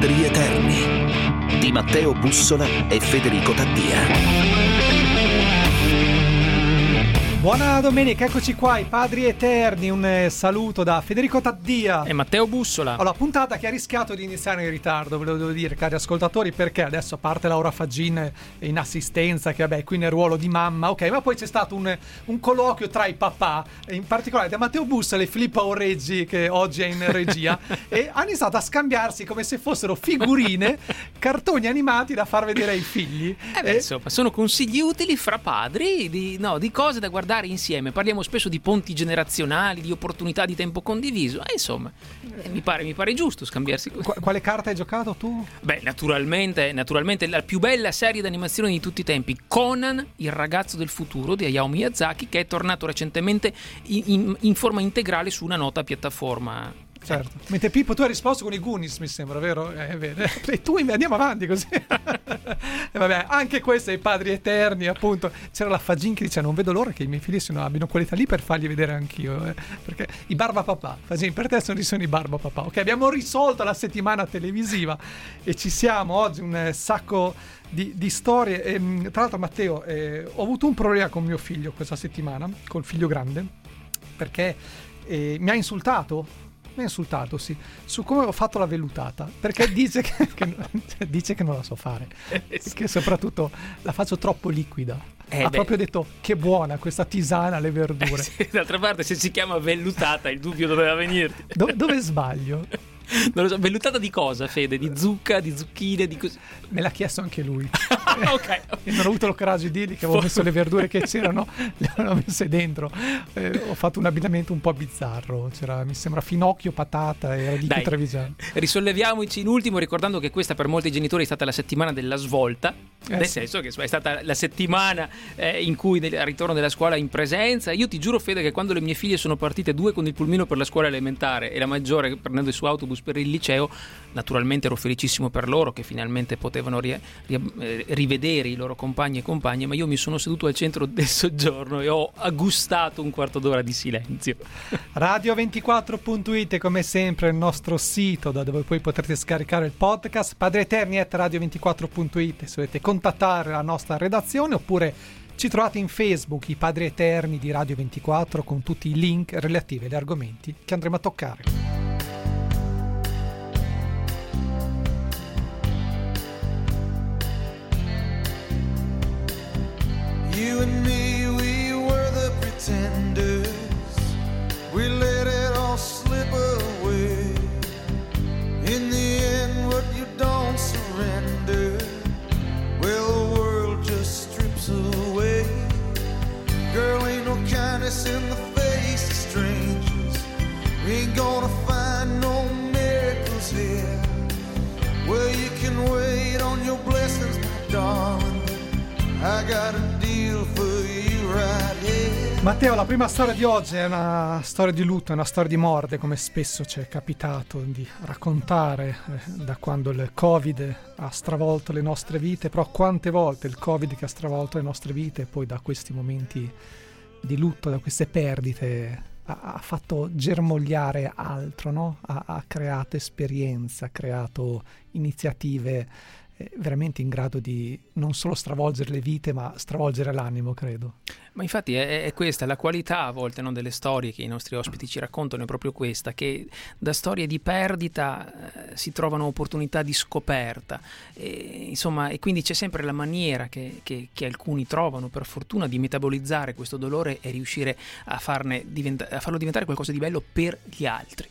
Padrieterni di Matteo Bussola e Federico Taddia. Buona domenica, eccoci qua, i Padri Eterni, un saluto da Federico Taddia e Matteo Bussola. Allora, puntata che ha rischiato di iniziare in ritardo, ve lo devo dire, cari ascoltatori, perché adesso, a parte Laura Faggin in assistenza, che vabbè, qui nel ruolo di mamma, ok, ma poi c'è stato un colloquio tra i papà, in particolare da Matteo Bussola e Filippo Aureggi, che oggi è in regia, e hanno iniziato a scambiarsi come se fossero figurine, cartoni animati da far vedere ai figli. Beh, insomma, sono consigli utili fra padri di cose da guardare insieme. Parliamo spesso di ponti generazionali, di opportunità di tempo condiviso, insomma, mi pare giusto scambiarsi. Quale carta hai giocato tu? Beh, naturalmente la più bella serie d'animazione di tutti i tempi, Conan, il ragazzo del futuro di Hayao Miyazaki, che è tornato recentemente in forma integrale su una nota piattaforma. Certo. Mentre Pippo, tu hai risposto con i Goonies, mi sembra, vero? Bene. E tu, andiamo avanti così. E vabbè, anche questo è i Padri Eterni, appunto. C'era la Faggin che dice: non vedo l'ora che i miei figli abbiano qualità lì per fargli vedere anch'io. Perché i Barbapapà, Faggin, per te sono i Barbapapà. Ok, abbiamo risolto la settimana televisiva e ci siamo oggi un sacco di storie. E, tra l'altro, Matteo, ho avuto un problema con mio figlio questa settimana, col figlio grande, perché mi ha insultato. Sì, su come ho fatto la vellutata, perché dice che non la so fare, che soprattutto la faccio troppo liquida. Proprio detto: che buona questa tisana alle verdure. Sì, d'altra parte, se si chiama vellutata, il dubbio doveva venirti. Dove sbaglio? Non lo so, vellutata di cosa, Fede? Di zucca, di zucchine, di così? Me l'ha chiesto anche lui. Ok. E non ho avuto il coraggio di dirgli che avevo messo le verdure che c'erano, le avevo messe dentro. Ho fatto un abbinamento un po' bizzarro. C'era, mi sembra, finocchio, patata e radicchio trevigiano. Risolleviamoci in ultimo ricordando che questa per molti genitori è stata la settimana della svolta, nel senso che è stata la settimana in cui al ritorno della scuola in presenza. Io ti giuro, Fede, che quando le mie figlie sono partite, due con il pulmino per la scuola elementare e la maggiore prendendo il suo autobus per il liceo, naturalmente ero felicissimo per loro che finalmente potevano rivedere i loro compagni e compagne, ma io mi sono seduto al centro del soggiorno e ho gustato un quarto d'ora di silenzio. Radio24.it, come sempre, il nostro sito da dove poi potrete scaricare il podcast. Padrieterni@radio24.it, se volete contattare la nostra redazione, oppure ci trovate in Facebook, i Padri Eterni di Radio24, con tutti i link relativi agli argomenti che andremo a toccare. You and me, we were the pretenders. We let it all slip away. In the end, what you don't surrender, well, the world just strips away. Girl, ain't no kindness in the face of strangers. We ain't gonna find no miracles here. Well, you can wait on your blessings, my darling. I got a deal for you right here. Matteo, la prima storia di oggi è una storia di lutto, è una storia di morte, come spesso ci è capitato di raccontare da quando il Covid ha stravolto le nostre vite. Però quante volte il Covid che ha stravolto le nostre vite, poi da questi momenti di lutto, da queste perdite, ha fatto germogliare altro, no? Ha creato esperienza, ha creato iniziative veramente in grado di non solo stravolgere le vite, ma stravolgere l'animo, credo. Ma infatti è questa la qualità a volte, no, delle storie che i nostri ospiti ci raccontano, è proprio questa, che da storie di perdita si trovano opportunità di scoperta, e quindi c'è sempre la maniera che alcuni trovano, per fortuna, di metabolizzare questo dolore e riuscire a farlo diventare qualcosa di bello per gli altri.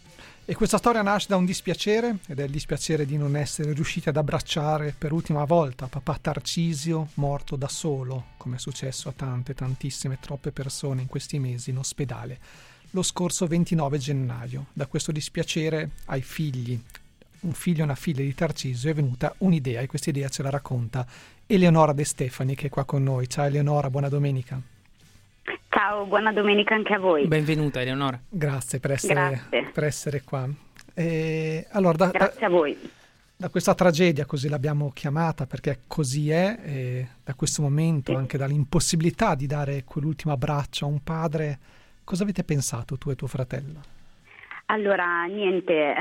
E questa storia nasce da un dispiacere, ed è il dispiacere di non essere riusciti ad abbracciare per ultima volta papà Tarcisio, morto da solo, come è successo a tante, tantissime, troppe persone in questi mesi in ospedale, lo scorso 29 gennaio. Da questo dispiacere ai figli, un figlio e una figlia di Tarcisio, è venuta un'idea, e questa idea ce la racconta Eleonora De Stefani, che è qua con noi. Ciao Eleonora, buona domenica. Ciao, buona domenica anche a voi. Benvenuta Eleonora. Grazie per essere qua. Allora, grazie a voi. Da questa tragedia, così l'abbiamo chiamata perché così è, da questo momento, anche dall'impossibilità di dare quell'ultimo abbraccio a un padre, cosa avete pensato tu e tuo fratello? Allora, niente,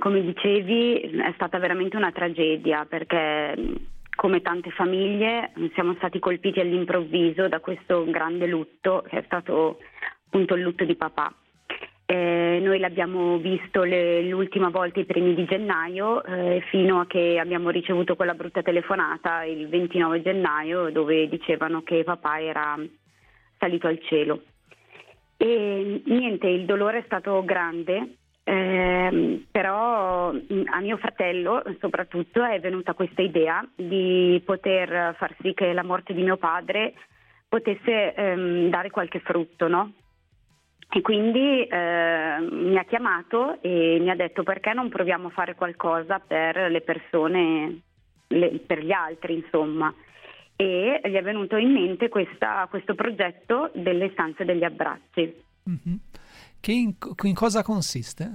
come dicevi, è stata veramente una tragedia perché, come tante famiglie, siamo stati colpiti all'improvviso da questo grande lutto che è stato appunto il lutto di papà. Noi l'abbiamo visto l'ultima volta i primi di gennaio, fino a che abbiamo ricevuto quella brutta telefonata il 29 gennaio dove dicevano che papà era salito al cielo. E niente, il dolore è stato grande, però a mio fratello soprattutto è venuta questa idea di poter far sì che la morte di mio padre potesse dare qualche frutto, no? E quindi mi ha chiamato e mi ha detto: perché non proviamo a fare qualcosa per le persone, per gli altri insomma. E gli è venuto in mente questo progetto delle stanze degli abbracci. Mm-hmm. Che in cosa consiste?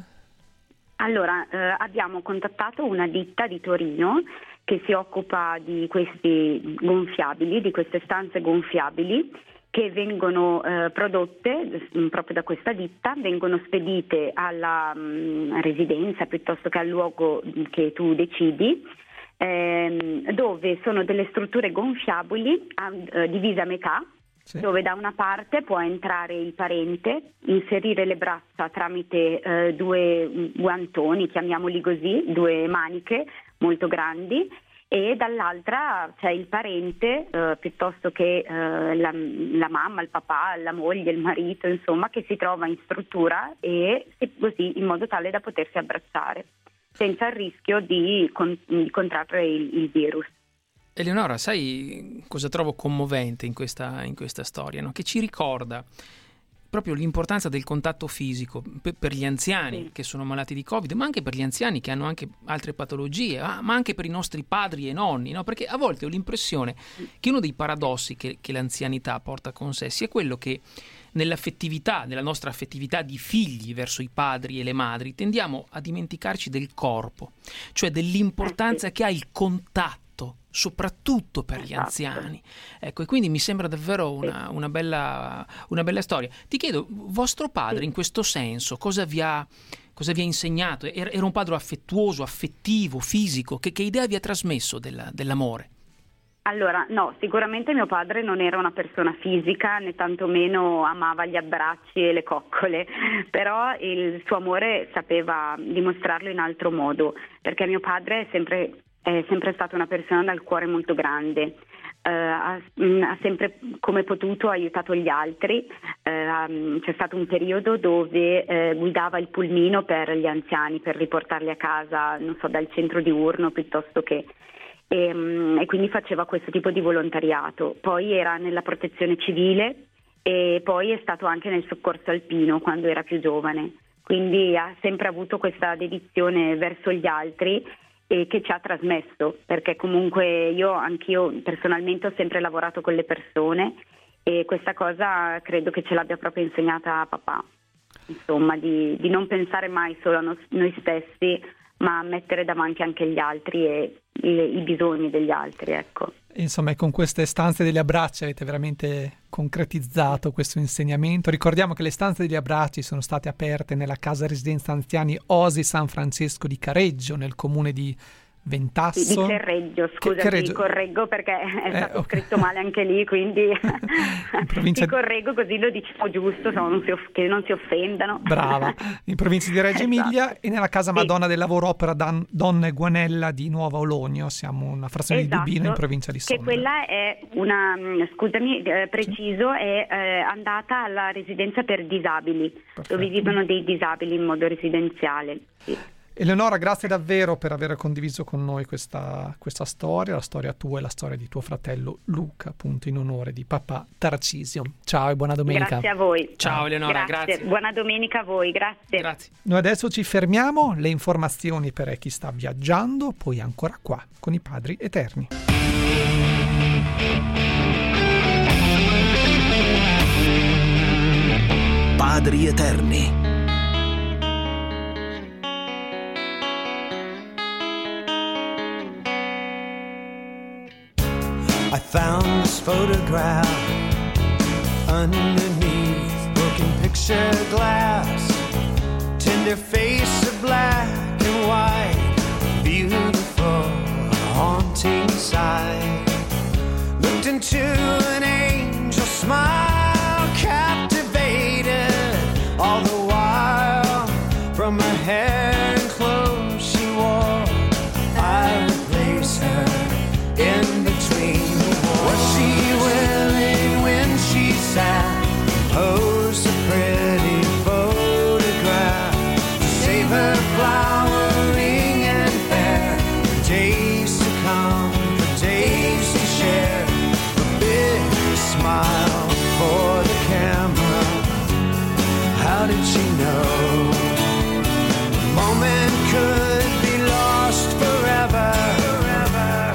Allora, abbiamo contattato una ditta di Torino che si occupa di questi gonfiabili, di queste stanze gonfiabili, che vengono prodotte proprio da questa ditta, vengono spedite alla residenza piuttosto che al luogo che tu decidi, dove sono delle strutture gonfiabili divise a metà, sì, dove da una parte può entrare il parente, inserire le braccia tramite due guantoni, chiamiamoli così, due maniche molto grandi, e dall'altra c'è il parente piuttosto che la mamma, il papà, la moglie, il marito, insomma, che si trova in struttura e così in modo tale da potersi abbracciare senza il rischio di contrarre il virus. Eleonora, sai cosa trovo commovente in questa storia, no? Che ci ricorda proprio l'importanza del contatto fisico per gli anziani, sì, che sono malati di Covid, ma anche per gli anziani che hanno anche altre patologie, ma anche per i nostri padri e nonni, no? Perché a volte ho l'impressione che uno dei paradossi che l'anzianità porta con sé sia quello che nell'affettività, nella nostra affettività di figli verso i padri e le madri, tendiamo a dimenticarci del corpo, cioè dell'importanza che ha il contatto, soprattutto per gli anziani. Ecco, e quindi mi sembra davvero una bella storia. Ti chiedo, vostro padre in questo senso cosa vi ha insegnato? Era un padre affettuoso, affettivo, fisico? Che idea vi ha trasmesso dell'amore? Allora, no, sicuramente mio padre non era una persona fisica, né tantomeno amava gli abbracci e le coccole, però il suo amore sapeva dimostrarlo in altro modo, perché mio padre è sempre stata una persona dal cuore molto grande, ha sempre come potuto aiutato gli altri. C'è stato un periodo dove guidava il pulmino per gli anziani, per riportarli a casa, non so, dal centro diurno piuttosto che, e quindi faceva questo tipo di volontariato. Poi era nella protezione civile e poi è stato anche nel soccorso alpino quando era più giovane, quindi ha sempre avuto questa dedizione verso gli altri e che ci ha trasmesso, perché comunque anch'io personalmente ho sempre lavorato con le persone e questa cosa credo che ce l'abbia proprio insegnata papà, insomma, di non pensare mai solo a noi stessi, ma a mettere davanti anche gli altri e i bisogni degli altri, ecco. Insomma, con queste stanze degli abbracci avete veramente concretizzato questo insegnamento. Ricordiamo che le stanze degli abbracci sono state aperte nella casa residenza anziani Oasi San Francesco di Careggio, nel comune di Ventasso. Sì, di Careggio, scusa, ti correggo perché è stato scritto male anche lì, quindi ti correggo così lo diciamo giusto, che non si offendano. Brava, in provincia di Reggio Emilia, esatto. E nella casa Madonna, sì, del Lavoro Opera Donna e Guanella di Nuova Olonio, siamo una frazione, esatto, di Dubino in provincia di Sondrio. Che quella è una, scusami, preciso, sì, è andata alla residenza per disabili. Perfetto. Dove vivono dei disabili in modo residenziale, sì. Eleonora, grazie davvero per aver condiviso con noi questa storia, la storia tua e la storia di tuo fratello Luca, appunto in onore di papà Tarcisio. Ciao e buona domenica. Grazie a voi. Ciao Eleonora, grazie. Buona domenica a voi, grazie. Noi adesso ci fermiamo, le informazioni per chi sta viaggiando, poi ancora qua con i Padri Eterni. Padri Eterni. I found this photograph underneath broken picture glass. 10 your face of black and white, beautiful, haunting sight. Looked into an angel smile, captivated all the while. From her hair and clothes she wore, I would place her in between the walls. Was she willing when she sat and posed a pretty photograph to save her flowering and fair? For days to come, for days to share, a big smile for the camera. How did she know? Moment could be lost forever, forever,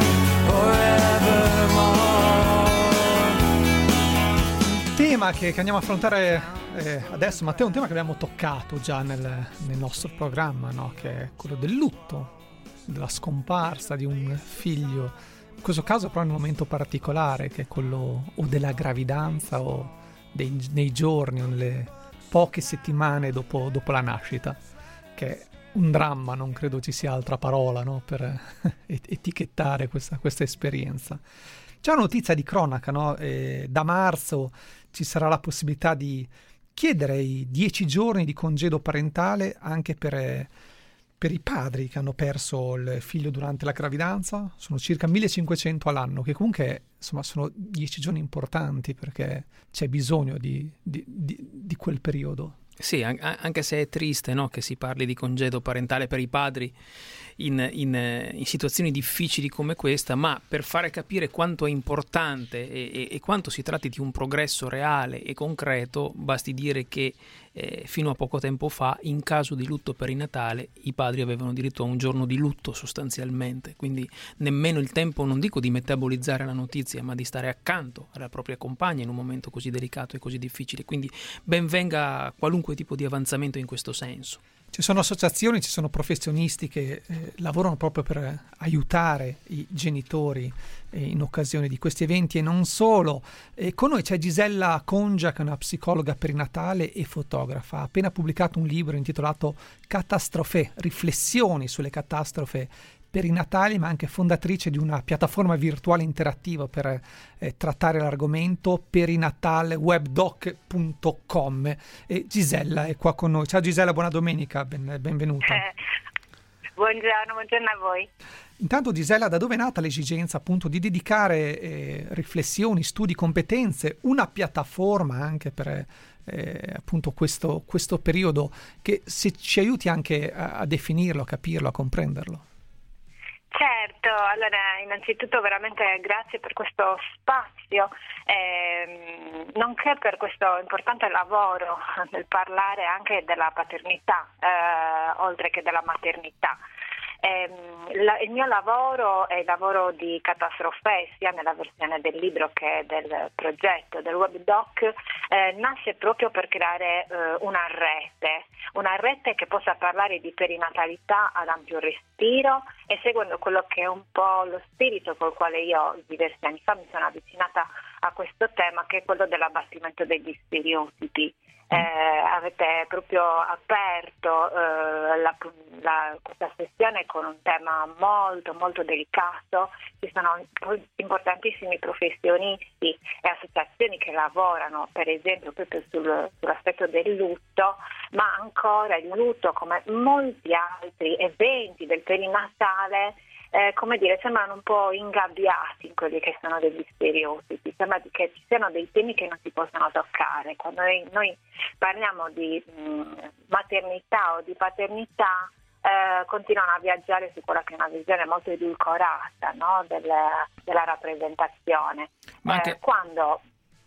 forevermore. Tema che andiamo a affrontare adesso, Matteo, è un tema che abbiamo toccato già nel nostro programma, no? Che è quello del lutto, della scomparsa di un figlio. In questo caso però è un momento particolare, che è quello o della gravidanza o nei giorni o nelle poche settimane dopo la nascita, che è un dramma, non credo ci sia altra parola, no? Per etichettare questa esperienza. C'è una notizia di cronaca, no? Da marzo ci sarà la possibilità di chiedere i 10 giorni di congedo parentale anche per i padri che hanno perso il figlio durante la gravidanza. Sono circa 1.500 all'anno, che comunque insomma sono 10 giorni importanti, perché c'è bisogno di quel periodo. Sì, anche se è triste, no, che si parli di congedo parentale per i padri in situazioni difficili come questa, ma per fare capire quanto è importante e quanto si tratti di un progresso reale e concreto, basti dire che fino a poco tempo fa, in caso di lutto perinatale, i padri avevano diritto a un giorno di lutto sostanzialmente, quindi nemmeno il tempo, non dico di metabolizzare la notizia, ma di stare accanto alla propria compagna in un momento così delicato e così difficile. Quindi ben venga qualunque tipo di avanzamento in questo senso. Ci sono associazioni, ci sono professionisti che lavorano proprio per aiutare i genitori in occasione di questi eventi, e non solo. Con noi c'è Gisella Congia, che è una psicologa perinatale e fotografa. Ha appena pubblicato un libro intitolato Catastrofe, riflessioni sulle catastrofe perinatali, ma anche fondatrice di una piattaforma virtuale interattiva per trattare l'argomento, perinatalewebdoc.com. E Gisella è qua con noi. Ciao Gisella, buona domenica, benvenuta. Buongiorno a voi. Intanto Gisella, da dove è nata l'esigenza appunto di dedicare riflessioni, studi, competenze, una piattaforma anche per appunto questo periodo, che se ci aiuti anche a definirlo, a capirlo, a comprenderlo? Certo, allora innanzitutto veramente grazie per questo spazio, nonché per questo importante lavoro nel parlare anche della paternità, oltre che della maternità. Il mio lavoro è il lavoro di Catastrofe, sia nella versione del libro che del progetto del webdoc, nasce proprio per creare una rete che possa parlare di perinatalità ad ampio respiro, e seguendo quello che è un po' lo spirito col quale io diversi anni fa mi sono avvicinata a questo tema, che è quello dell'abbattimento degli stereotipi. Avete proprio aperto questa sessione con un tema molto molto delicato. Ci sono importantissimi professionisti e associazioni che lavorano per esempio proprio sull'aspetto del lutto, ma ancora il lutto, come molti altri eventi del perinatale, come dire, sembrano un po' ingabbiati in quelli che sono degli stereotipi, sembra che ci siano dei temi che non si possono toccare. Quando noi parliamo di maternità o di paternità, continuano a viaggiare su quella che è una visione molto edulcorata, no? della rappresentazione. Ma anche... quando...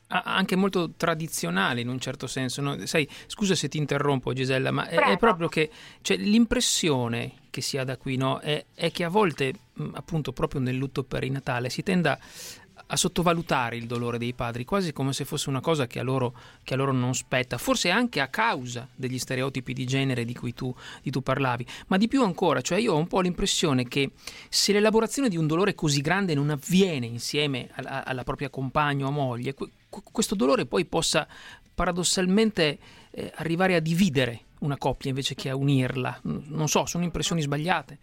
anche molto tradizionale in un certo senso, no? Sai, scusa se ti interrompo Gisella, ma è proprio che cioè, l'impressione che si ha da qui, no? è che a volte appunto proprio nel lutto perinatale si tenda a sottovalutare il dolore dei padri, quasi come se fosse una cosa che a loro non spetta, forse anche a causa degli stereotipi di genere di cui tu parlavi. Ma di più ancora, cioè io ho un po' l'impressione che se l'elaborazione di un dolore così grande non avviene insieme alla propria compagna o moglie, questo dolore poi possa paradossalmente arrivare a dividere una coppia invece che a unirla. Non so, sono impressioni sbagliate.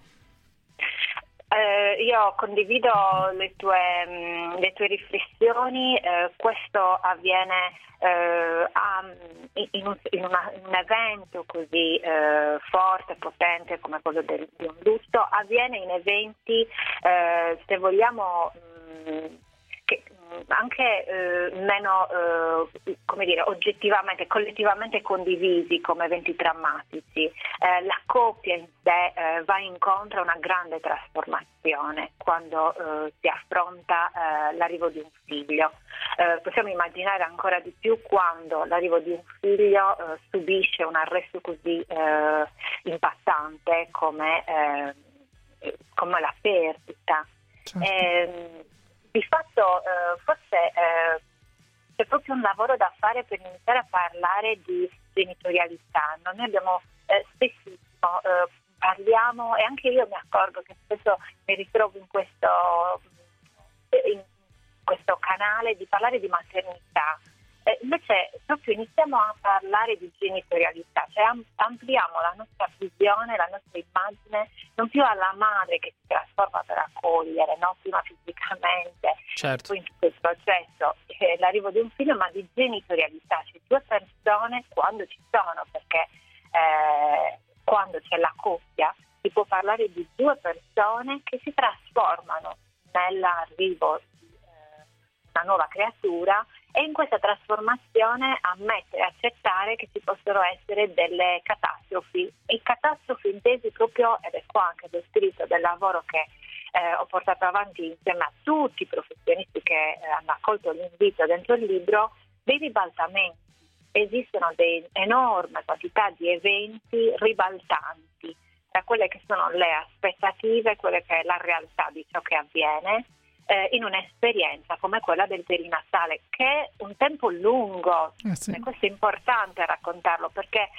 Io condivido le tue riflessioni, questo avviene in un evento così forte, potente come quello di un lutto, avviene in eventi, se vogliamo, anche meno come dire, oggettivamente, collettivamente condivisi come eventi drammatici. La coppia in sé va incontro a una grande trasformazione quando si affronta l'arrivo di un figlio. Possiamo immaginare ancora di più quando l'arrivo di un figlio subisce un arresto così impattante come la perdita. Certo. Di fatto forse c'è proprio un lavoro da fare per iniziare a parlare di genitorialità. Noi abbiamo spessissimo, parliamo, e anche io mi accorgo che spesso mi ritrovo in questo canale di parlare di maternità. Invece proprio iniziamo a parlare di genitorialità, cioè ampliamo la nostra visione, la nostra immagine, non più alla madre che si trasforma per accogliere, no? Prima fisicamente, certo, quindi questo processo, l'arrivo di un figlio, ma di genitorialità, cioè due persone quando ci sono, perché quando c'è la coppia si può parlare di due persone che si trasformano nell'arrivo di una nuova creatura. E in questa trasformazione ammettere e accettare che ci possono essere delle catastrofi. E catastrofi intesi proprio, ed è qua anche lo spirito del lavoro che ho portato avanti insieme a tutti i professionisti che hanno accolto l'invito dentro il libro, dei ribaltamenti. Esistono un'enorme quantità di eventi ribaltanti tra quelle che sono le aspettative, quelle che è la realtà di ciò che avviene, in un'esperienza come quella del perinatale, che è un tempo lungo, sì. E questo è importante raccontarlo, perché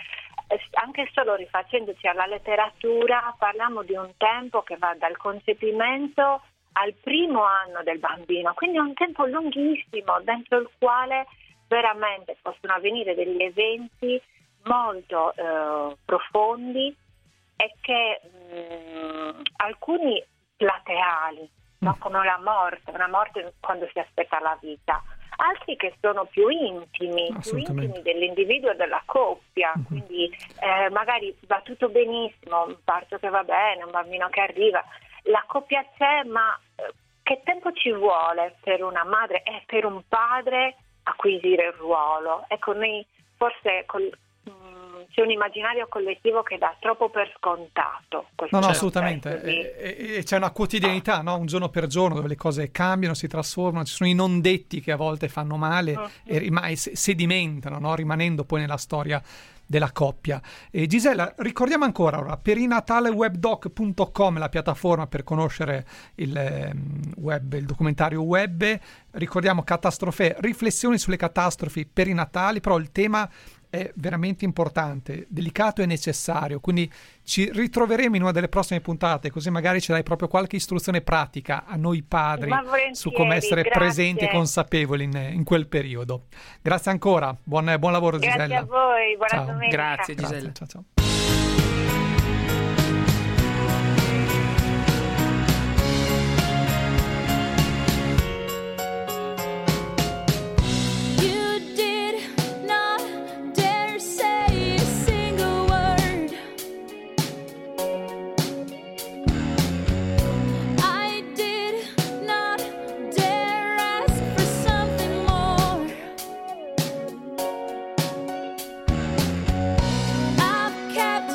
anche solo rifacendoci alla letteratura parliamo di un tempo che va dal concepimento al primo anno del bambino, quindi è un tempo lunghissimo dentro il quale veramente possono avvenire degli eventi molto profondi e che alcuni plateali, no, come una morte quando si aspetta la vita, altri che sono più intimi dell'individuo e della coppia, mm-hmm. Quindi magari va tutto benissimo, un parto che va bene, un bambino che arriva, la coppia c'è, ma che tempo ci vuole per una madre e per un padre acquisire il ruolo? Ecco, noi forse c'è un immaginario collettivo che dà troppo per scontato. No, assolutamente. Di... E c'è una quotidianità, no? Un giorno per giorno, dove le cose cambiano, si trasformano, ci sono i non detti che a volte fanno male, uh-huh. e sedimentano, no? Rimanendo poi nella storia della coppia. Gisella, ricordiamo ancora, allora, perinatalewebdoc.com, la piattaforma per conoscere il documentario web. Ricordiamo catastrofe, riflessioni sulle catastrofi perinatali, però il tema è veramente importante, delicato e necessario, quindi ci ritroveremo in una delle prossime puntate, così magari ci dai proprio qualche istruzione pratica a noi padri su come essere presenti e consapevoli in quel periodo. Grazie ancora, buon lavoro. Grazie Gisella. Grazie a voi, buona domenica. Grazie Gisella. Ciao. Kept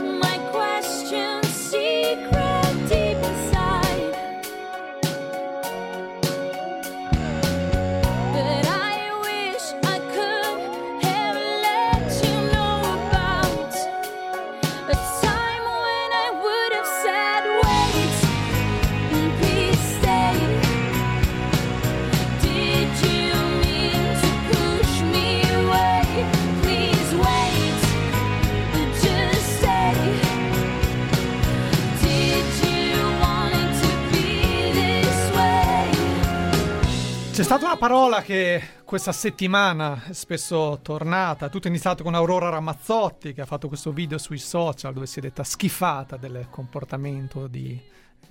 stata una parola che questa settimana è spesso tornata. Tutto è iniziato con Aurora Ramazzotti, che ha fatto questo video sui social dove si è detta schifata del comportamento di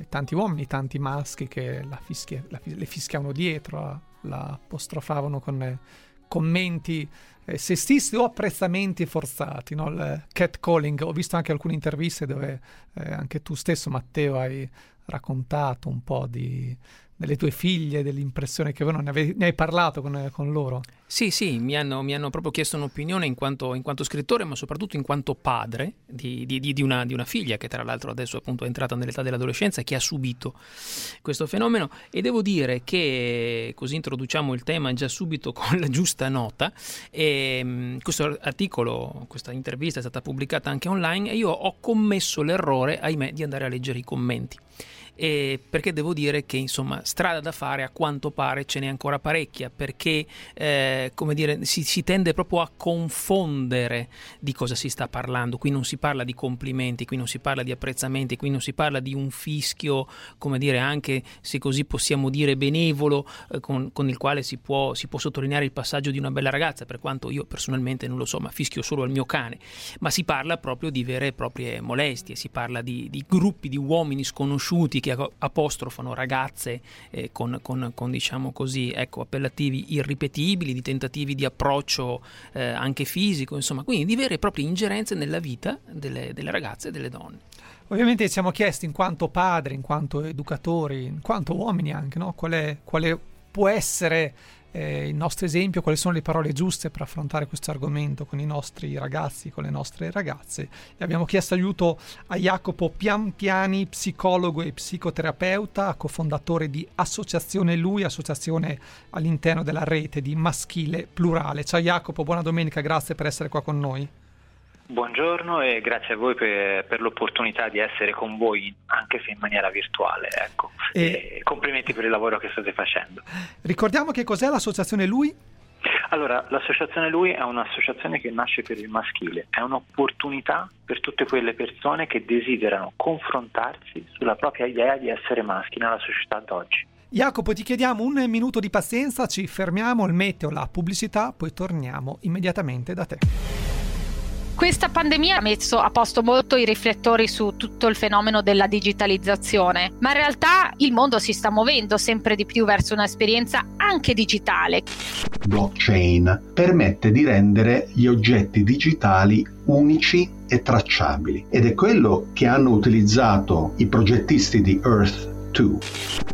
tanti uomini, tanti maschi che le fischiavano dietro, la apostrofavano con commenti sessisti o apprezzamenti forzati, no? Il catcalling. Ho visto anche alcune interviste dove anche tu stesso, Matteo, hai raccontato un po' delle tue figlie, dell'impressione che avevano, ne hai parlato con loro? Sì, mi hanno proprio chiesto un'opinione in quanto scrittore, ma soprattutto in quanto padre di una figlia che tra l'altro adesso appunto è entrata nell'età dell'adolescenza, che ha subito questo fenomeno. E devo dire che, così introduciamo il tema già subito con la giusta nota, questo articolo, questa intervista è stata pubblicata anche online e io ho commesso l'errore, ahimè, di andare a leggere i commenti. Perché devo dire che insomma strada da fare a quanto pare ce n'è ancora parecchia, perché si tende proprio a confondere di cosa si sta parlando. Qui non si parla di complimenti, qui non si parla di apprezzamenti, qui non si parla di un fischio, anche se così possiamo dire benevolo, con il quale si può sottolineare il passaggio di una bella ragazza, per quanto io personalmente non lo so, ma fischio solo al mio cane. Ma si parla proprio di vere e proprie molestie, si parla di gruppi di uomini sconosciuti che apostrofano ragazze con appellativi irripetibili, di tentativi di approccio anche fisico, insomma, quindi di vere e proprie ingerenze nella vita delle ragazze e delle donne. Ovviamente ci siamo chiesti, in quanto padri, in quanto educatori, in quanto uomini anche, no? Quale può essere il nostro esempio, quali sono le parole giuste per affrontare questo argomento con i nostri ragazzi, con le nostre ragazze, e abbiamo chiesto aiuto a Jacopo Pianpiani, psicologo e psicoterapeuta, cofondatore di Associazione Lui, associazione all'interno della rete di Maschile Plurale. Ciao Jacopo, buona domenica, grazie per essere qua con noi. Buongiorno e grazie a voi per l'opportunità di essere con voi, anche se in maniera virtuale, ecco. E complimenti per il lavoro che state facendo. Ricordiamo che cos'è l'Associazione Lui? Allora, l'Associazione Lui è un'associazione che nasce per il maschile, è un'opportunità per tutte quelle persone che desiderano confrontarsi sulla propria idea di essere maschi nella società d'oggi. Jacopo, ti chiediamo un minuto di pazienza, ci fermiamo, il meteo, la pubblicità, poi torniamo immediatamente da te. Questa pandemia ha messo a posto molto i riflettori su tutto il fenomeno della digitalizzazione, ma in realtà il mondo si sta muovendo sempre di più verso un'esperienza anche digitale. Blockchain permette di rendere gli oggetti digitali unici e tracciabili, ed è quello che hanno utilizzato i progettisti di Earth.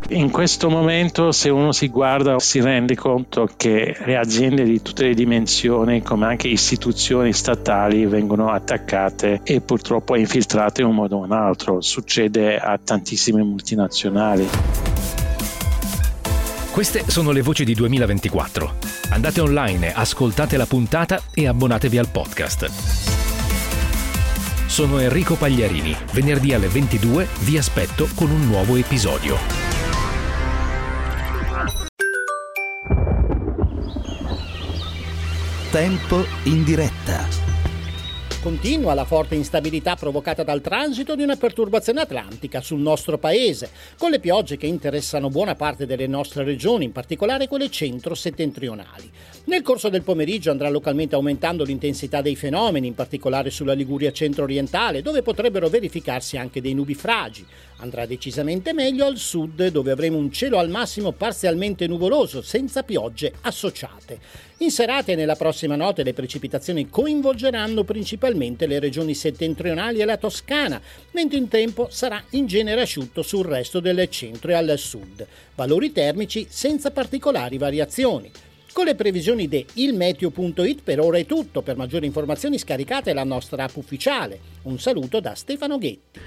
In questo momento, se uno si guarda, si rende conto che le aziende di tutte le dimensioni, come anche istituzioni statali, vengono attaccate e purtroppo infiltrate in un modo o un altro. Succede a tantissime multinazionali. Queste sono le voci di 2024. Andate online, ascoltate la puntata e abbonatevi al podcast. Sono Enrico Pagliarini. Venerdì alle 22 vi aspetto con un nuovo episodio. Tempo in diretta. Continua la forte instabilità provocata dal transito di una perturbazione atlantica sul nostro paese, con le piogge che interessano buona parte delle nostre regioni, in particolare quelle centro-settentrionali. Nel corso del pomeriggio andrà localmente aumentando l'intensità dei fenomeni, in particolare sulla Liguria centro-orientale, dove potrebbero verificarsi anche dei nubifragi. Andrà decisamente meglio al sud, dove avremo un cielo al massimo parzialmente nuvoloso, senza piogge associate. In serata e nella prossima notte le precipitazioni coinvolgeranno principalmente le regioni settentrionali e la Toscana, mentre il tempo sarà in genere asciutto sul resto del centro e al sud. Valori termici senza particolari variazioni. Con le previsioni di ilmeteo.it per ora è tutto. Per maggiori informazioni scaricate la nostra app ufficiale. Un saluto da Stefano Ghetti.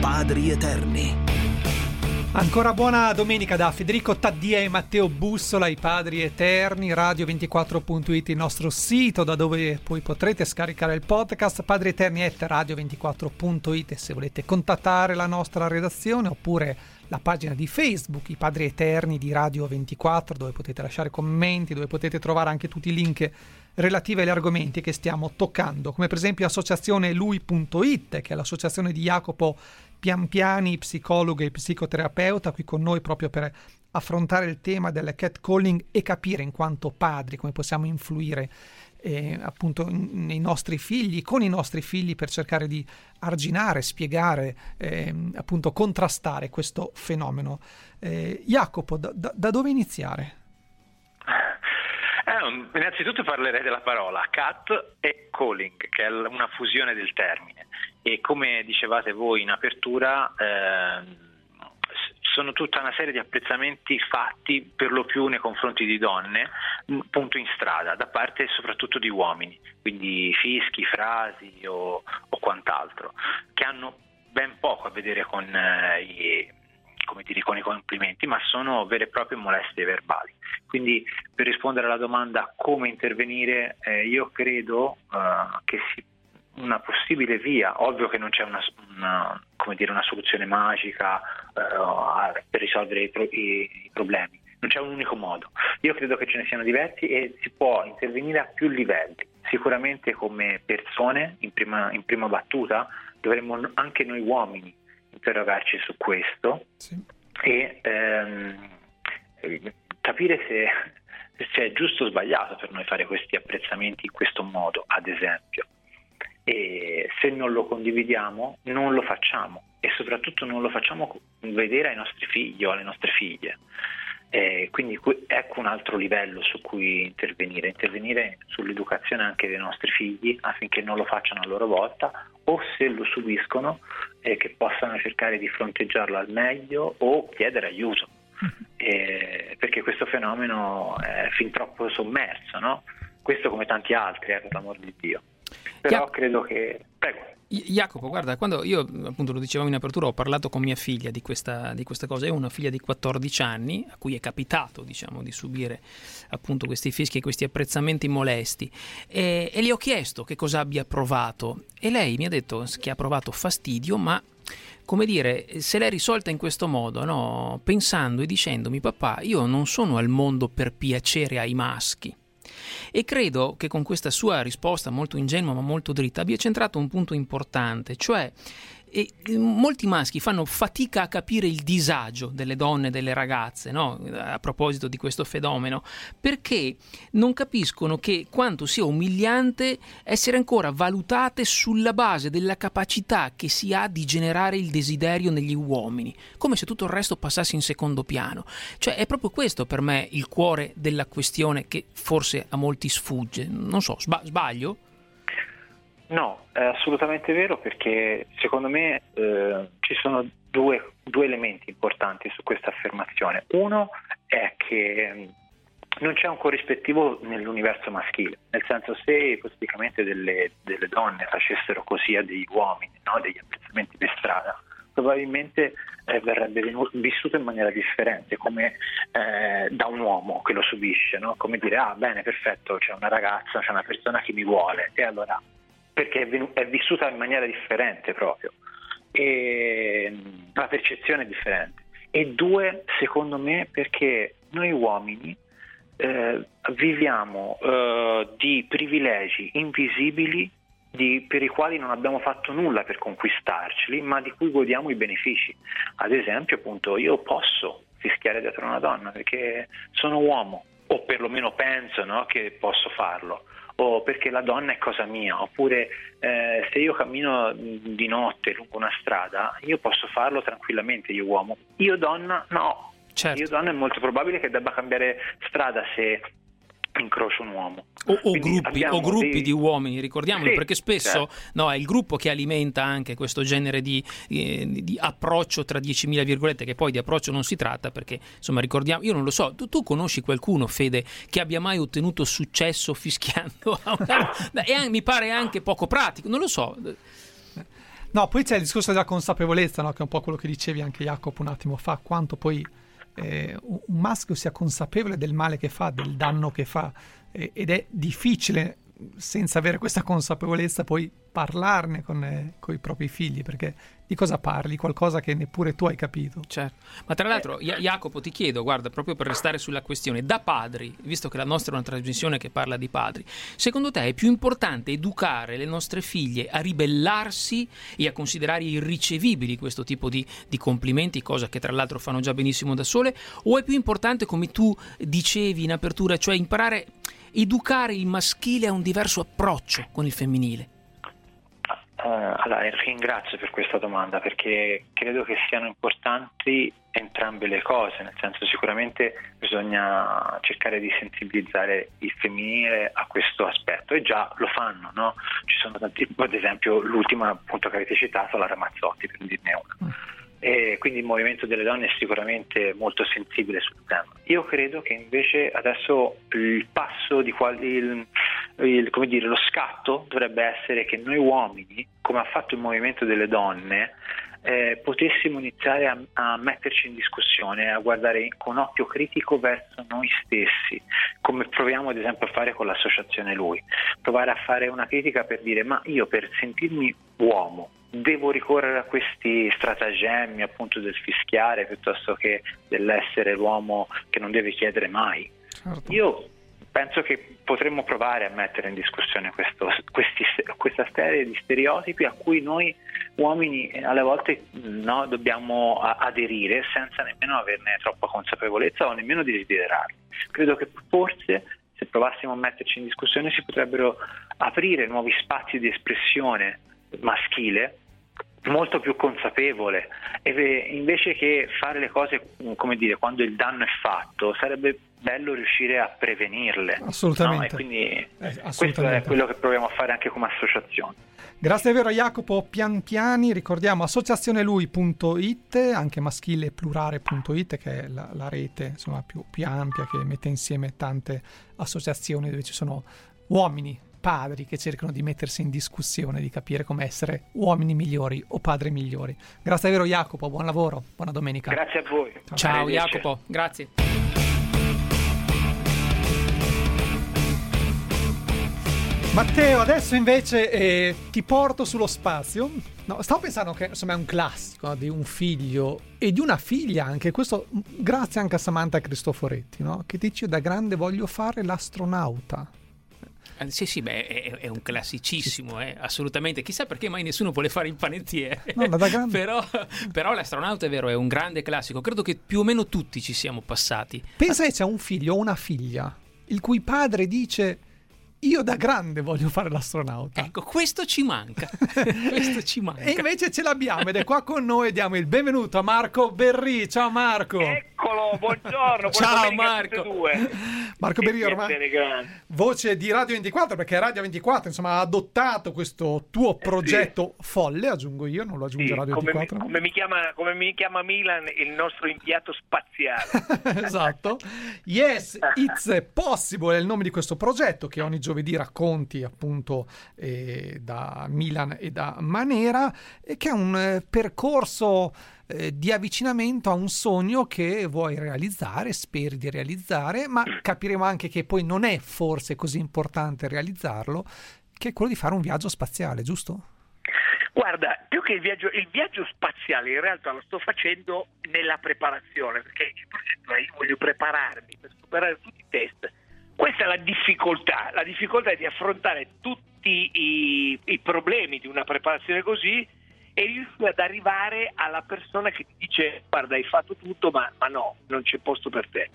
Padrieterni. Ancora buona domenica da Federico Taddia e Matteo Bussola, i Padri Eterni, Radio24.it, il nostro sito da dove poi potrete scaricare il podcast, Padri Eterni @ Radio24.it, se volete contattare la nostra redazione oppure la pagina di Facebook, i Padrieterni di Radio24, dove potete lasciare commenti, dove potete trovare anche tutti i link relativi agli argomenti che stiamo toccando, come per esempio Associazione Lui.it, che è l'associazione di Jacopo Pianpiani, psicologo e psicoterapeuta, qui con noi proprio per affrontare il tema del catcalling e capire in quanto padri come possiamo influire appunto nei nostri figli, con i nostri figli, per cercare di arginare, spiegare, appunto contrastare questo fenomeno. Jacopo, da dove iniziare? Innanzitutto parlerei della parola cat e calling, che è una fusione del termine, e come dicevate voi in apertura, sono tutta una serie di apprezzamenti fatti per lo più nei confronti di donne, appunto in strada, da parte soprattutto di uomini, quindi fischi, frasi o quant'altro, che hanno ben poco a vedere con con i complimenti, ma sono vere e proprie molestie verbali. Quindi, per rispondere alla domanda come intervenire, io credo che una possibile via, ovvio che non c'è una soluzione magica per risolvere i problemi, non c'è un unico modo. Io credo che ce ne siano diversi e si può intervenire a più livelli. Sicuramente come persone, in prima battuta, dovremmo anche noi uomini interrogarci su questo, sì, e capire se è giusto o sbagliato per noi fare questi apprezzamenti in questo modo, ad esempio. E se non lo condividiamo, non lo facciamo, e soprattutto non lo facciamo vedere ai nostri figli o alle nostre figlie. Quindi ecco un altro livello su cui intervenire sull'educazione anche dei nostri figli, affinché non lo facciano a loro volta, o se lo subiscono che possano cercare di fronteggiarlo al meglio o chiedere aiuto, perché questo fenomeno è fin troppo sommerso, no? Questo come tanti altri, per l'amor di Dio. Però credo che... Prego. Jacopo, guarda, quando io, appunto, lo dicevamo in apertura, ho parlato con mia figlia di questa cosa. È una figlia di 14 anni a cui è capitato, diciamo, di subire appunto questi fischi e questi apprezzamenti molesti, e le ho chiesto che cosa abbia provato, e lei mi ha detto che ha provato fastidio, ma, come dire, se l'è risolta in questo modo, no? Pensando e dicendomi: papà, io non sono al mondo per piacere ai maschi. E credo che con questa sua risposta molto ingenua ma molto dritta abbia centrato un punto importante, cioè molti maschi fanno fatica a capire il disagio delle donne e delle ragazze, no? A proposito di questo fenomeno, perché non capiscono che quanto sia umiliante essere ancora valutate sulla base della capacità che si ha di generare il desiderio negli uomini, come se tutto il resto passasse in secondo piano. Cioè, è proprio questo per me il cuore della questione, che forse a molti sfugge. Non so, sbaglio? No, è assolutamente vero, perché secondo me ci sono due elementi importanti su questa affermazione. Uno è che non c'è un corrispettivo nell'universo maschile, nel senso, se praticamente delle donne facessero così a degli uomini, no? Degli apprezzamenti per strada, probabilmente verrebbe vissuto in maniera differente, come da un uomo che lo subisce, no? Come dire: ah, bene, perfetto, c'è una ragazza, c'è una persona che mi vuole, e allora... perché è vissuta in maniera differente proprio, e la percezione è differente. E due, secondo me, perché noi uomini viviamo di privilegi invisibili per i quali non abbiamo fatto nulla per conquistarceli, ma di cui godiamo i benefici. Ad esempio, appunto, io posso fischiare dietro una donna perché sono uomo, o perlomeno penso, no, che posso farlo, o perché la donna è cosa mia, oppure se io cammino di notte lungo una strada, io posso farlo tranquillamente, io uomo. Io donna no, certo. Io donna è molto probabile che debba cambiare strada se incrocio un uomo, o gruppi di uomini, ricordiamolo, sì, perché spesso, certo, no, è il gruppo che alimenta anche questo genere di approccio tra 10.000 virgolette, che poi di approccio non si tratta, perché, insomma, ricordiamo, io non lo so, tu conosci qualcuno, Fede, che abbia mai ottenuto successo fischiando? E mi pare anche poco pratico, non lo so. No, poi c'è il discorso della consapevolezza, no? Che è un po' quello che dicevi anche, Jacopo, un attimo fa, quanto poi un maschio sia consapevole del male che fa, del danno che fa, ed è difficile senza avere questa consapevolezza poi parlarne con i propri figli, perché di cosa parli? Qualcosa che neppure tu hai capito. Certo. Ma tra l'altro, Jacopo, ti chiedo, guarda, proprio per restare sulla questione, da padri, visto che la nostra è una trasmissione che parla di padri, secondo te è più importante educare le nostre figlie a ribellarsi e a considerare irricevibili questo tipo di complimenti, cosa che tra l'altro fanno già benissimo da sole, o è più importante, come tu dicevi in apertura, cioè imparare, educare il maschile a un diverso approccio con il femminile? Allora, ringrazio per questa domanda, perché credo che siano importanti entrambe le cose, nel senso, sicuramente bisogna cercare di sensibilizzare il femminile a questo aspetto, e già lo fanno, no? Ci sono tanti, ad esempio l'ultima appunto che avete citato, la Ramazzotti, per dirne una. E quindi il movimento delle donne è sicuramente molto sensibile sul tema. Io credo che invece adesso il passo di come dire, lo scatto dovrebbe essere che noi uomini, come ha fatto il movimento delle donne, potessimo iniziare a metterci in discussione, a guardare con occhio critico verso noi stessi, come proviamo ad esempio a fare con l'associazione Lui, provare a fare una critica per dire: ma io, per sentirmi uomo, devo ricorrere a questi stratagemmi appunto del fischiare, piuttosto che dell'essere l'uomo che non deve chiedere mai? Certo. Io penso che potremmo provare a mettere in discussione questa serie di stereotipi a cui noi uomini alle volte, no, dobbiamo aderire senza nemmeno averne troppa consapevolezza o nemmeno desiderarli. Credo che forse, se provassimo a metterci in discussione, si potrebbero aprire nuovi spazi di espressione maschile molto più consapevole, e invece che fare le cose, come dire, quando il danno è fatto, sarebbe bello riuscire a prevenirle. Assolutamente, no? E quindi assolutamente. Questo è quello che proviamo a fare anche come associazione. Grazie davvero a Jacopo Pianpiani. Ricordiamo associazionelui.it, anche maschile plurale.it, che è la rete, insomma, più ampia, che mette insieme tante associazioni dove ci sono uomini padri che cercano di mettersi in discussione, di capire come essere uomini migliori o padri migliori. Grazie davvero Jacopo, buon lavoro, buona domenica. Grazie a voi. Ciao Jacopo, grazie. Matteo, adesso invece ti porto sullo spazio. No, stavo pensando che insomma è un classico, no, di un figlio e di una figlia anche, questo grazie anche a Samantha Cristoforetti, no? Che dice: da grande voglio fare l'astronauta. Sì, beh, è un classicissimo, assolutamente. Chissà perché mai nessuno vuole fare il panettiere. No, ma da grande. Però l'astronauta, è vero, è un grande classico. Credo che più o meno tutti ci siamo passati. Pensa che c'è un figlio o una figlia il cui padre dice: io da grande voglio fare l'astronauta. Ecco, questo ci manca. E invece ce l'abbiamo, ed è qua con noi. Diamo il benvenuto a Marco Berri. Ciao Marco. Eccolo, buongiorno. Ciao Marco. Marco Berri, ormai voce di Radio24, perché Radio24 insomma ha adottato questo tuo progetto, sì, folle, aggiungo io, non lo aggiunge, sì, Radio24. Come mi chiama Milan, il nostro inviato spaziale. Esatto. Yes, It's Possible è il nome di questo progetto, che ogni giovedì racconti appunto da Milan e da Manera, e che è un percorso di avvicinamento a un sogno che vuoi realizzare, speri di realizzare, ma capiremo anche che poi non è forse così importante realizzarlo, che è quello di fare un viaggio spaziale, giusto? Guarda, più che il viaggio spaziale in realtà lo sto facendo nella preparazione, perché il progetto è: io voglio prepararmi per superare tutti i test. Questa è la difficoltà è di affrontare tutti i problemi di una preparazione così, e riuscire ad arrivare alla persona che ti dice: guarda, hai fatto tutto, ma no, non c'è posto per te.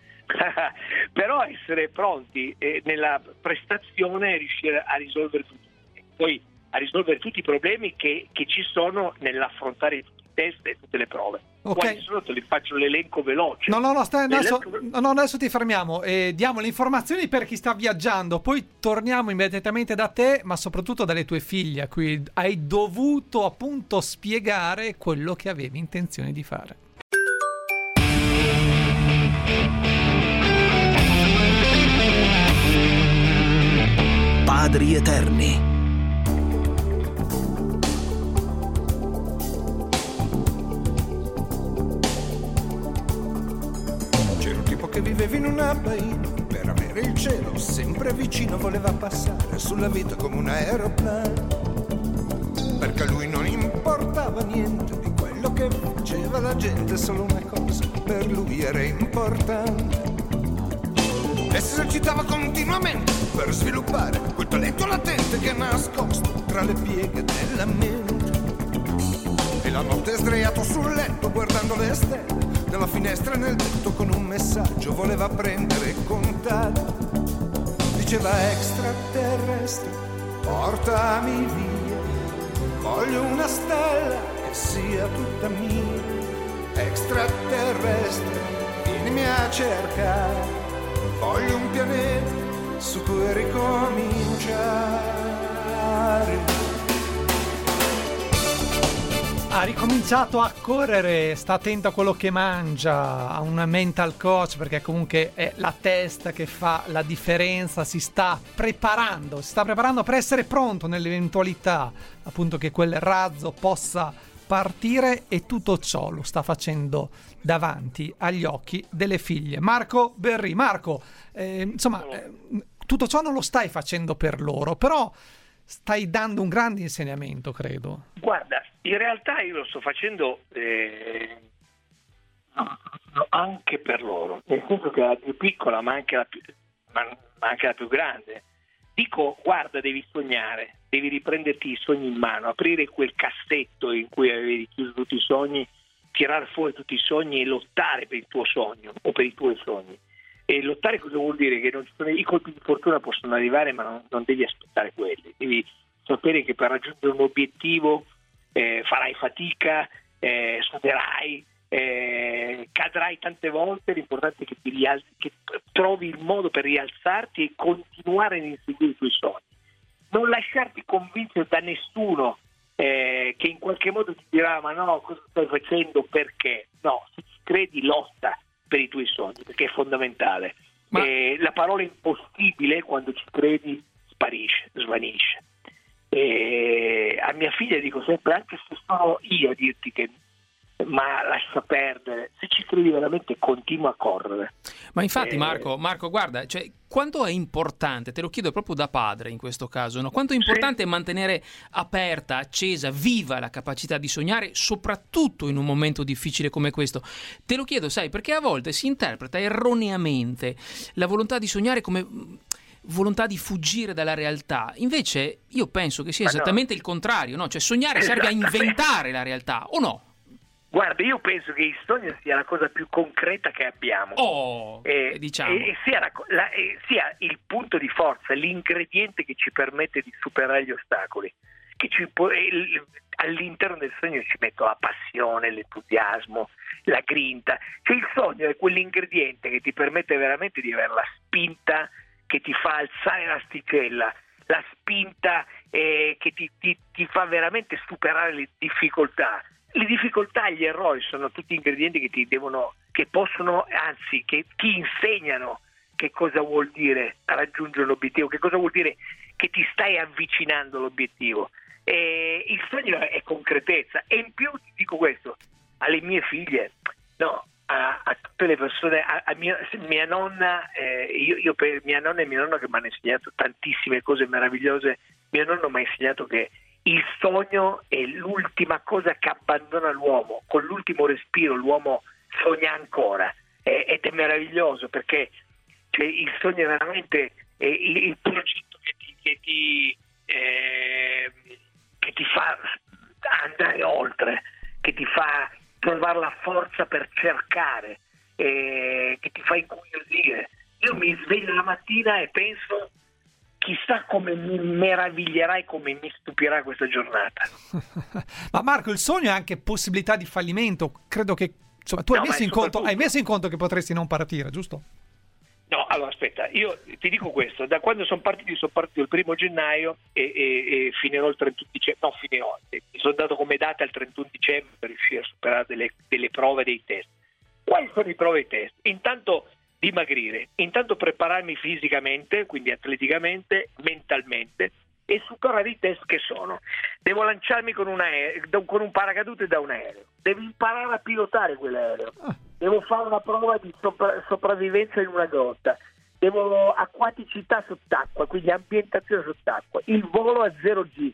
Però essere pronti nella prestazione e riuscire a risolvere tutto. Poi a risolvere tutti i problemi che ci sono nell'affrontare tutti i test e tutte le prove. Okay. Quali sono? Te li faccio l'elenco veloce. Adesso ti fermiamo e diamo le informazioni per chi sta viaggiando, poi torniamo immediatamente da te, ma soprattutto dalle tue figlie, qui hai dovuto appunto spiegare quello che avevi intenzione di fare. Padrieterni. Che vivevi in un abbaino era vera, il cielo sempre vicino voleva passare sulla vita come un aeroplano, perché a lui non importava niente di quello che faceva la gente, solo una cosa per lui era importante, e si esercitava continuamente per sviluppare quel talento latente che è nascosto tra le pieghe della mente. E la notte sdraiato sul letto guardando le stelle dalla finestra nel tetto, con un messaggio voleva prendere contatto. Diceva: extraterrestre, portami via, voglio una stella che sia tutta mia. Extraterrestre, vienimi a cercare, voglio un pianeta su cui ricominciare. Ha ricominciato a correre, sta attento a quello che mangia, ha una mental coach, perché comunque è la testa che fa la differenza, si sta preparando per essere pronto nell'eventualità appunto che quel razzo possa partire, e tutto ciò lo sta facendo davanti agli occhi delle figlie. Marco Berri, tutto ciò non lo stai facendo per loro, però stai dando un grande insegnamento, credo. Guarda, in realtà io lo sto facendo anche per loro, nel senso che la più piccola, ma anche la più grande. Dico: guarda, devi sognare, devi riprenderti i sogni in mano, aprire quel cassetto in cui avevi chiuso tutti i sogni, tirar fuori tutti i sogni e lottare per il tuo sogno o per i tuoi sogni. E lottare cosa vuol dire? Che non ci sono, i colpi di fortuna possono arrivare, ma non devi aspettare quelli. Devi sapere che per raggiungere un obiettivo farai fatica, suderai, cadrai tante volte, l'importante è che che trovi il modo per rialzarti e continuare ad inseguire i tuoi sogni. Non lasciarti convincere da nessuno che in qualche modo ti dirà: ma no, cosa stai facendo, perché? No, se ci credi, lotta per i tuoi sogni, perché è fondamentale. Ma... la parola impossibile, quando ci credi, sparisce, svanisce. A mia figlia dico sempre, anche se sono io a dirti che ma lascia perdere, se ci credi veramente continua a correre. Ma infatti Marco, guarda, cioè, quanto è importante, te lo chiedo proprio da padre in questo caso, no? Quanto è importante sì. Mantenere aperta, accesa, viva la capacità di sognare, soprattutto in un momento difficile come questo. Te lo chiedo, sai, perché a volte si interpreta erroneamente la volontà di sognare come volontà di fuggire dalla realtà. Invece io penso che sia esattamente il contrario, no? Cioè sognare serve a inventare la realtà, o no? Guarda, io penso che il sogno sia la cosa più concreta che abbiamo, sia il punto di forza, l'ingrediente che ci permette di superare gli ostacoli, che all'interno del sogno ci metto la passione, l'entusiasmo, la grinta. Cioè il sogno è quell'ingrediente che ti permette veramente di avere la spinta che ti fa alzare l'asticella, la spinta che ti fa veramente superare le difficoltà. Le difficoltà e gli errori sono tutti ingredienti che ti insegnano che cosa vuol dire raggiungere l'obiettivo, che cosa vuol dire che ti stai avvicinando all'obiettivo. E il sogno è concretezza. E in più ti dico questo alle mie figlie, no, a tutte le persone, mia nonna, io per mia nonna e mio nonno che mi hanno insegnato tantissime cose meravigliose. Mio nonno mi ha insegnato che il sogno è l'ultima cosa che abbandona l'uomo, con l'ultimo respiro l'uomo sogna ancora, ed è meraviglioso, perché cioè, il sogno è veramente il progetto che ti fa andare oltre, che ti fa trovare la forza per cercare, che ti fa incuriosire. Io mi sveglio la mattina e penso: chissà come mi meraviglierà e come mi stupirà questa giornata. Ma Marco, il sogno è anche possibilità di fallimento. Credo che hai messo in conto che potresti non partire, giusto? No, allora aspetta, io ti dico questo. Da quando sono partito il 1° gennaio e finirò il 31 dicembre. No, finirò. Mi sono dato come data il 31 dicembre per riuscire a superare delle prove, dei test. Quali sono le prove e i test? Intanto dimagrire, intanto prepararmi fisicamente, quindi atleticamente, mentalmente, e superare i test che sono. Devo lanciarmi con un paracadute da un aereo, devo imparare a pilotare quell'aereo, devo fare una prova di sopravvivenza in una grotta, Devo acquaticità sott'acqua, quindi ambientazione sott'acqua, il volo a 0G,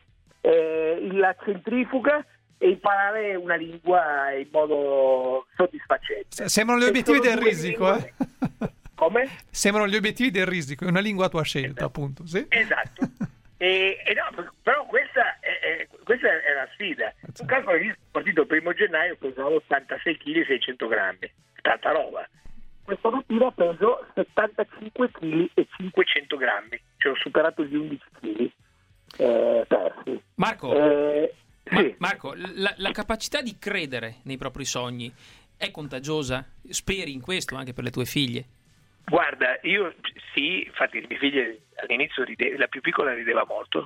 la centrifuga e imparare una lingua in modo soddisfacente. Sembrano gli obiettivi del risico, eh? Come? Sembrano gli obiettivi del risico, è una lingua a tua scelta, esatto. Appunto. Sì? Esatto. No, però questa è una sfida. Un calcolo che partito il 1° gennaio pesavo 86 kg e 600 grammi, tanta roba. Questa mattina peso 75 kg e 500 grammi, cioè ho superato gli 11 kg persi. Marco, sì. Marco, la capacità di credere nei propri sogni è contagiosa? Speri in questo anche per le tue figlie? Guarda, io sì, infatti le mie figlie all'inizio la più piccola rideva molto,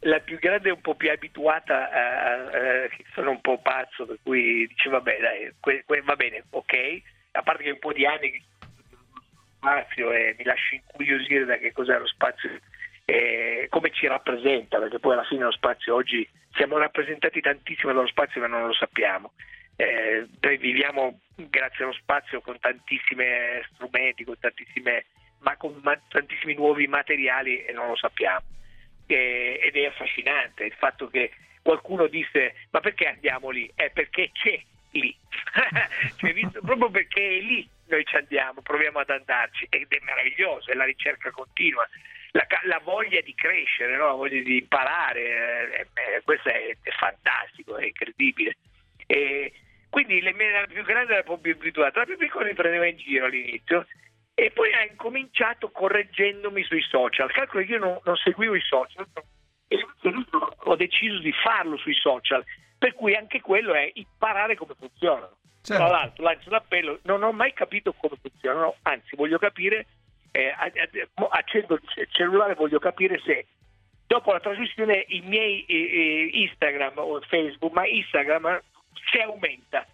la più grande è un po' più abituata, sono un po' pazzo, per cui dice vabbè dai, va bene, ok, a parte che un po' di anni che spazio e mi lascio incuriosire da che cos'è lo spazio e come ci rappresenta, perché poi alla fine lo spazio oggi siamo rappresentati tantissimo dallo spazio ma non lo sappiamo. Noi viviamo grazie allo spazio con tantissimi strumenti, con tantissimi nuovi materiali e non lo sappiamo, ed è affascinante il fatto che qualcuno disse ma perché andiamo lì? Perché c'è lì cioè, visto, proprio perché è lì noi ci andiamo, proviamo ad andarci ed è meraviglioso, è la ricerca continua, la voglia di crescere, no? La voglia di imparare, questo è fantastico, è incredibile. Quindi la più grande era un po' più abituata, la più piccola mi prendeva in giro all'inizio e poi ha incominciato correggendomi sui social. Calcolo che io non seguivo i social e ho deciso di farlo sui social, per cui anche quello è imparare come funzionano. Certo. Tra l'altro lancio l'appello, non ho mai capito come funzionano, anzi voglio capire, accendo il cellulare, voglio capire se dopo la trasmissione i miei Instagram o Facebook, ma Instagram se aumenta,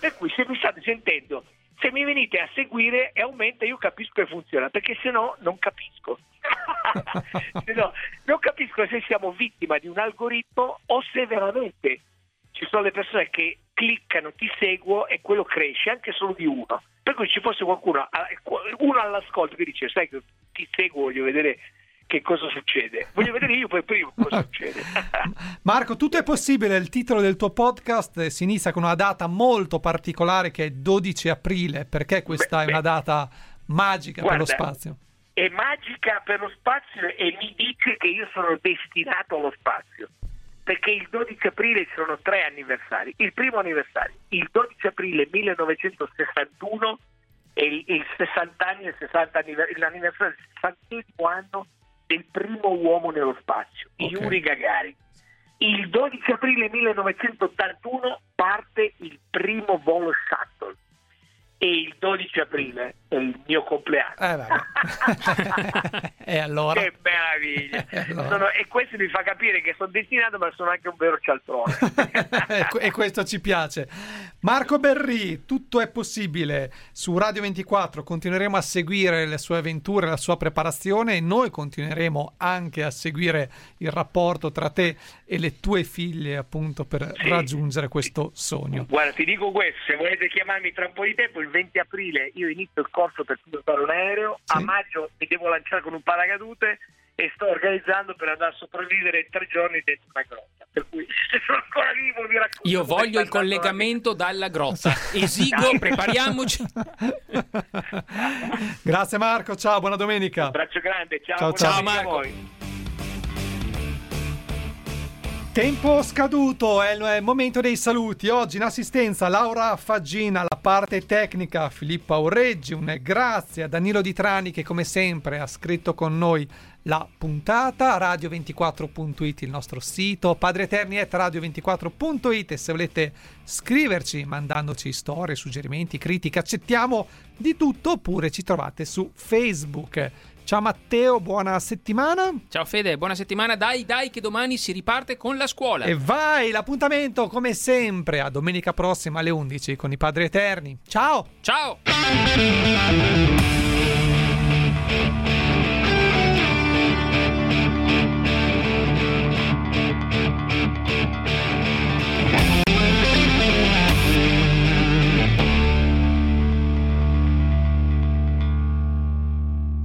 per cui se mi state sentendo, se mi venite a seguire e aumenta, io capisco che funziona, perché se no non capisco non capisco se siamo vittima di un algoritmo o se veramente ci sono le persone che cliccano ti seguo e quello cresce anche solo di uno, per cui ci fosse qualcuno uno all'ascolto che dice sai che ti seguo, voglio vedere che cosa succede? Voglio vedere io poi prima cosa succede. Marco, tutto è possibile, il titolo del tuo podcast si inizia con una data molto particolare che è 12 aprile, perché questa è una data magica, guarda, per lo spazio. È magica per lo spazio e mi dice che io sono destinato allo spazio, perché il 12 aprile ci sono 3 anniversari. Il primo anniversario, il 12 aprile 1961, è il 60 anni, l'anniversario del 60° anno del primo uomo nello spazio, okay. Yuri Gagarin. Il 12 aprile 1981 parte il primo volo shuttle e il 12 aprile è il mio compleanno. E allora? Che meraviglia! Allora. E questo mi fa capire che sono destinato, ma sono anche un vero cialtrone. E questo ci piace. Marco Berri, tutto è possibile. Su Radio 24 continueremo a seguire le sue avventure, la sua preparazione, e noi continueremo anche a seguire il rapporto tra te e le tue figlie, appunto, per raggiungere questo sogno. Guarda, ti dico questo, se volete chiamarmi tra un po' di tempo, il 20 aprile io inizio il corso per pilotare un aereo, sì. A maggio mi devo lanciare con un paracadute e sto organizzando per andare a sopravvivere 3 giorni dentro una grotta, per cui se sono ancora vivo vi racconto. Io voglio il collegamento dalla grotta, esigo, prepariamoci. Grazie Marco, ciao, buona domenica. Un abbraccio grande, ciao Marco. A voi. Tempo scaduto, è il momento dei saluti. Oggi in assistenza Laura Faggin, alla parte tecnica Filippo Aureggi. Un grazie a Danilo Di Trani che come sempre ha scritto con noi la puntata. Radio24.it il nostro sito, Padrieterni@radio24.it, e se volete scriverci mandandoci storie, suggerimenti, critiche, accettiamo di tutto, oppure ci trovate su Facebook. Ciao Matteo, buona settimana. Ciao Fede, buona settimana. Dai che domani si riparte con la scuola. E vai, l'appuntamento come sempre a domenica prossima alle 11 con i Padrieterni. Ciao.